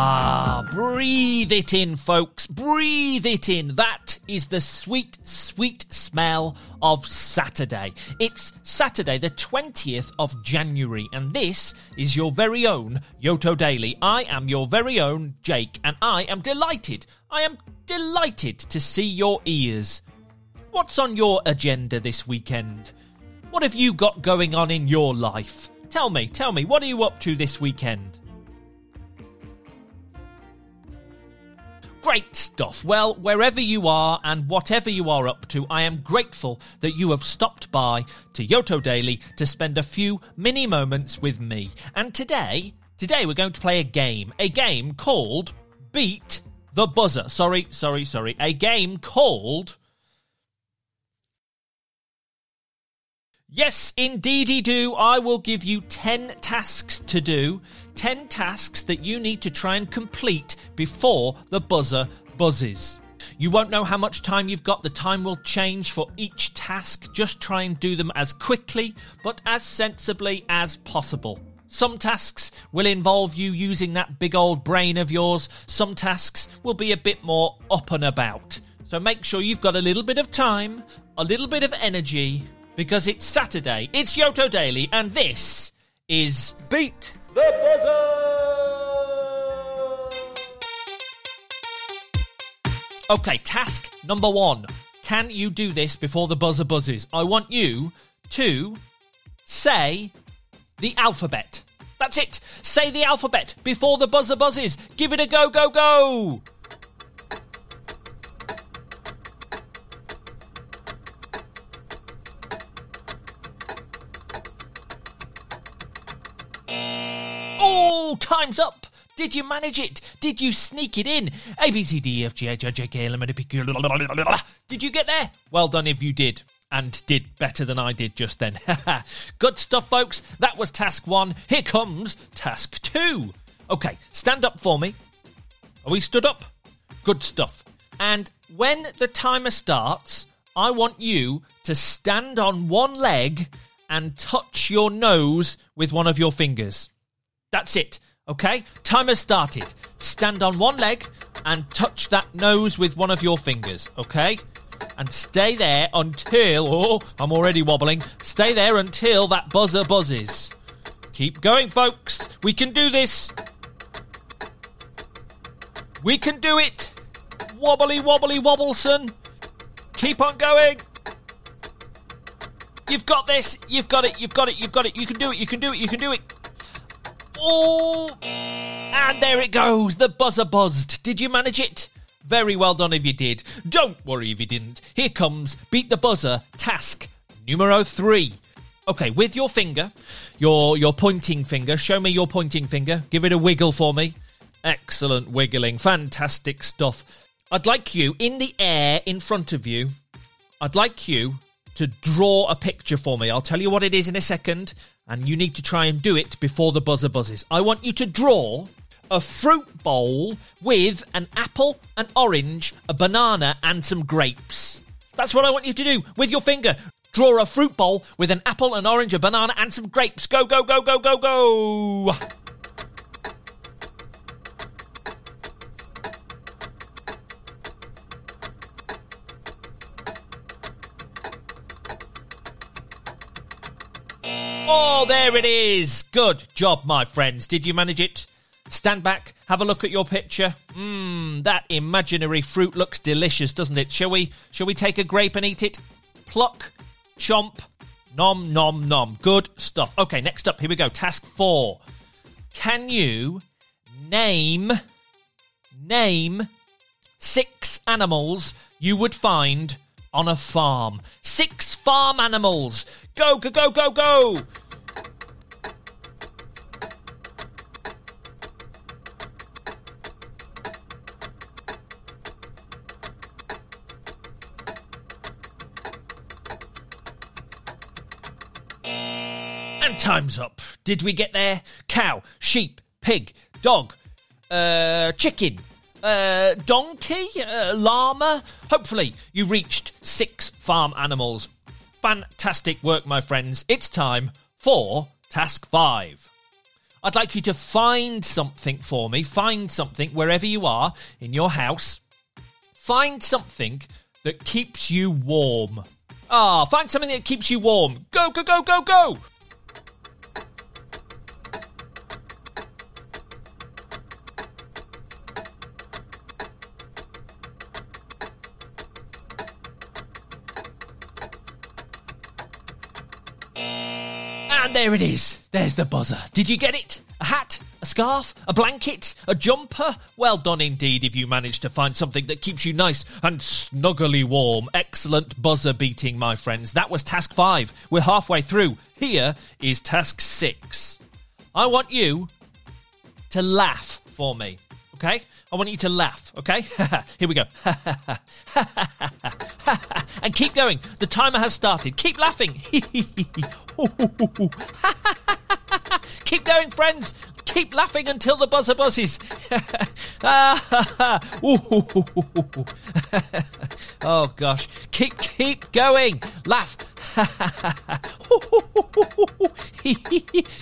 Ah, breathe it in, folks. Breathe it in. That is the sweet, sweet smell of Saturday. It's Saturday, the 20th of January, and this is your very own Yoto Daily. I am your very own Jake, and I am delighted to see your ears. What's on your agenda this weekend? What have you got going on in your life? Tell me, what are you up to this weekend? Great stuff. Well, wherever you are and whatever you are up to, I am grateful that you have stopped by to Yoto Daily to spend a few mini moments with me. And today we're going to play a game called Beat the Buzzer. Sorry. A game called... Yes, indeedy do. I will give you 10 tasks to do, 10 tasks that you need to try and complete before the buzzer buzzes. You won't know how much time you've got. The time will change for each task. Just try and do them as quickly, but as sensibly as possible. Some tasks will involve you using that big old brain of yours. Some tasks will be a bit more up and about. So make sure you've got a little bit of time, a little bit of energy... because it's Saturday, it's Yoto Daily, and this is Beat the Buzzer! Okay, task number 1. Can you do this before the buzzer buzzes? I want you to say the alphabet. That's it. Say the alphabet before the buzzer buzzes. Give it a go, go, go! Time's up. Did you manage it? Did you sneak it in? A, B, C, D, E, F, G, H, I, J, K, L, M, N, O, P, Q, did you get there? Well done if you did, and did better than I did just then. Good stuff, folks. That was task 1. Here comes task 2. Okay, stand up for me. Are we stood up? Good stuff. And when the timer starts, I want you to stand on one leg and touch your nose with one of your fingers. That's it, okay? Timer started. Stand on one leg and touch that nose with one of your fingers, okay? And stay there until... oh, I'm already wobbling. Stay there until that buzzer buzzes. Keep going, folks. We can do this. We can do it. Wobbly, wobbly, wobbleson. Keep on going. You've got this. You've got it. You can do it. Oh, and there it goes. The buzzer buzzed. Did you manage it? Very well done if you did. Don't worry if you didn't. Here comes Beat the Buzzer task numero 3. Okay, with your finger, your pointing finger, show me your pointing finger. Give it a wiggle for me. Excellent wiggling. Fantastic stuff. I'd like you, in the air in front of you, I'd like you to draw a picture for me. I'll tell you what it is in a second. And you need to try and do it before the buzzer buzzes. I want you to draw a fruit bowl with an apple, an orange, a banana and some grapes. That's what I want you to do with your finger. Draw a fruit bowl with an apple, an orange, a banana and some grapes. Go, go, go, go, go, go. Oh, there it is. Good job, my friends. Did you manage it? Stand back, have a look at your picture. That imaginary fruit looks delicious, doesn't it? Shall we take a grape and eat it? Pluck, chomp, nom, nom, nom. Good stuff. Okay, next up, here we go. Task 4. Can you name 6 animals you would find on a farm? 6 farm animals. Go, go, go, go, go. And time's up. Did we get there? Cow, sheep, pig, dog, chicken, donkey, llama. Hopefully you reached 6 farm animals. Fantastic work, my friends. It's time for task 5. I'd like you to find something for me. Find something wherever you are in your house. Find something that keeps you warm. Ah, find something that keeps you warm. Go, go, go, go, go. And there it is. There's the buzzer. Did you get it? A hat, a scarf, a blanket, a jumper? Well done indeed if you managed to find something that keeps you nice and snuggly warm. Excellent buzzer beating, my friends. That was task 5. We're halfway through. Here is task 6. I want you to laugh for me, okay? I want you to laugh, okay? Here we go. And keep going. The timer has started. Keep laughing. Keep going, friends. Keep laughing until the buzzer buzzes. Oh, gosh. Keep going. Laugh.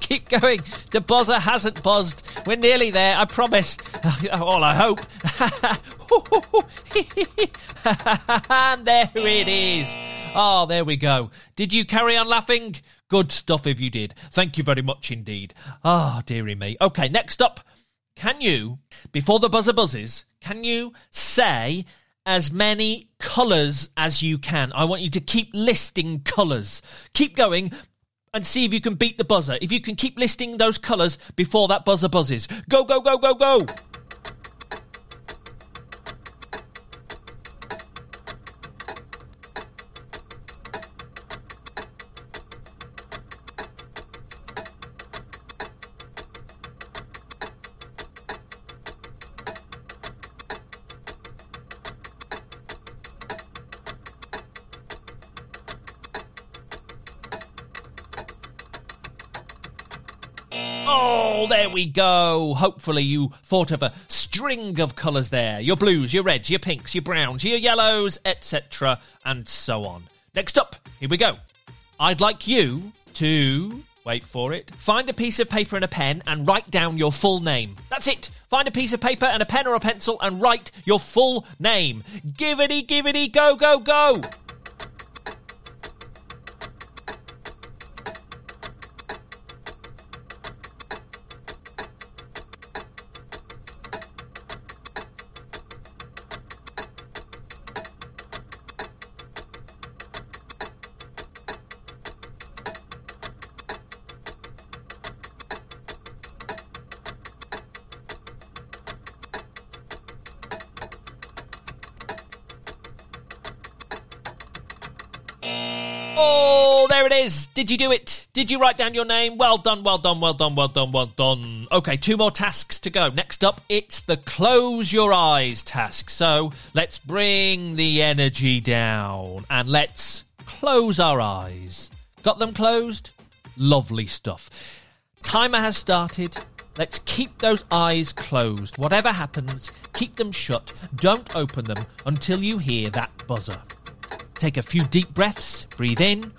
Keep going. The buzzer hasn't buzzed. We're nearly there, I promise. Well, I hope. And there it is. Oh, there we go. Did you carry on laughing? Good stuff if you did. Thank you very much indeed. Ah, dearie me. Okay, next up. Can you, before the buzzer buzzes, can you say as many colours as you can? I want you to keep listing colours. Keep going and see if you can beat the buzzer. If you can keep listing those colours before that buzzer buzzes. Go, go, go, go, go. Oh, there we go. Hopefully you thought of a string of colours there. Your blues, your reds, your pinks, your browns, your yellows, etc. and so on. Next up, here we go. I'd like you to, wait for it, find a piece of paper and a pen and write down your full name. That's it. Find a piece of paper and a pen or a pencil and write your full name. Giveity, go, go, go. Oh, there it is. Did you do it? Did you write down your name? Well done. Okay, 2 more tasks to go. Next up, it's the close your eyes task. So let's bring the energy down and let's close our eyes. Got them closed? Lovely stuff. Timer has started. Let's keep those eyes closed. Whatever happens, keep them shut. Don't open them until you hear that buzzer. Take a few deep breaths, breathe in,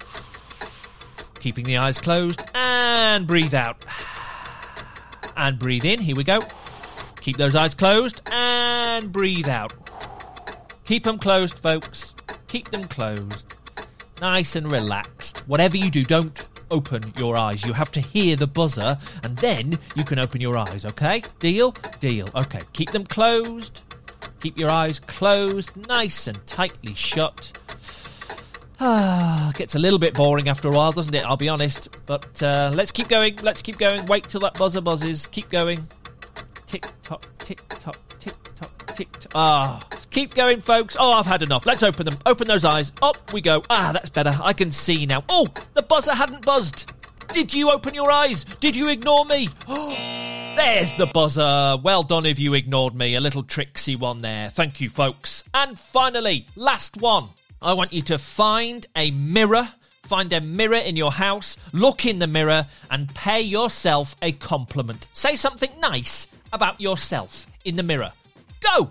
keeping the eyes closed, and breathe out, and breathe in, here we go, keep those eyes closed, and breathe out, keep them closed, folks, keep them closed, nice and relaxed, whatever you do, don't open your eyes, you have to hear the buzzer, and then you can open your eyes, okay, deal, okay, keep them closed, keep your eyes closed, nice and tightly shut. Gets a little bit boring after a while, doesn't it? I'll be honest. But let's keep going. Wait till that buzzer buzzes. Keep going. Tick-tock, tick-tock, tick-tock, tick-tock. Keep going, folks. Oh, I've had enough. Let's open them. Open those eyes. Up we go. Ah, that's better. I can see now. Oh, the buzzer hadn't buzzed. Did you open your eyes? Did you ignore me? There's the buzzer. Well done if you ignored me. A little tricksy one there. Thank you, folks. And finally, last one. I want you to find a mirror. Find a mirror in your house. Look in the mirror and pay yourself a compliment. Say something nice about yourself in the mirror. Go!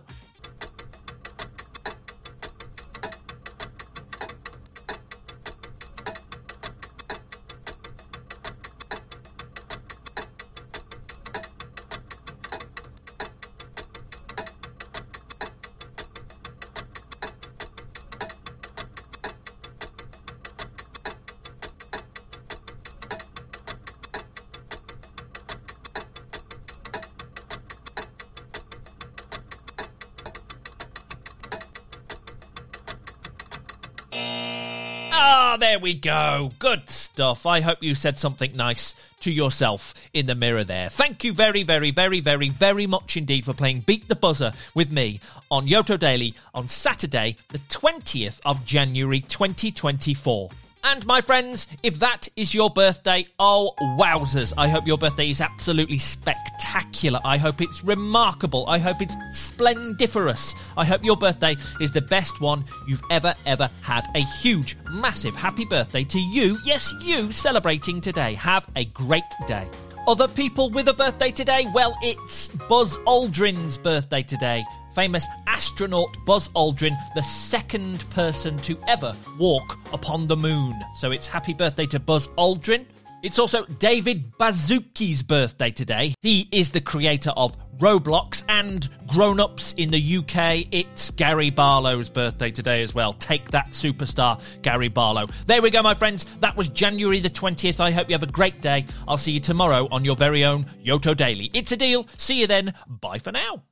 Ah, there we go. Good stuff. I hope you said something nice to yourself in the mirror there. Thank you very, very, very, very, very much indeed for playing Beat the Buzzer with me on Yoto Daily on Saturday, the 20th of January, 2024. And my friends, if that is your birthday, oh wowzers, I hope your birthday is absolutely spectacular. I hope it's remarkable. I hope it's splendiferous. I hope your birthday is the best one you've ever had. A huge, massive happy birthday to you. Yes, you celebrating today. Have a great day. Other people with a birthday today? Well, it's Buzz Aldrin's birthday today. Famous astronaut Buzz Aldrin, the second person to ever walk upon the moon. So it's happy birthday to Buzz Aldrin. It's also David Baszucki's birthday today. He is the creator of Roblox, and grown-ups in the UK, it's Gary Barlow's birthday today as well. Take that, superstar Gary Barlow. There we go, my friends. That was January the 20th. I hope you have a great day. I'll see you tomorrow on your very own Yoto Daily. It's a deal. See you then. Bye for now.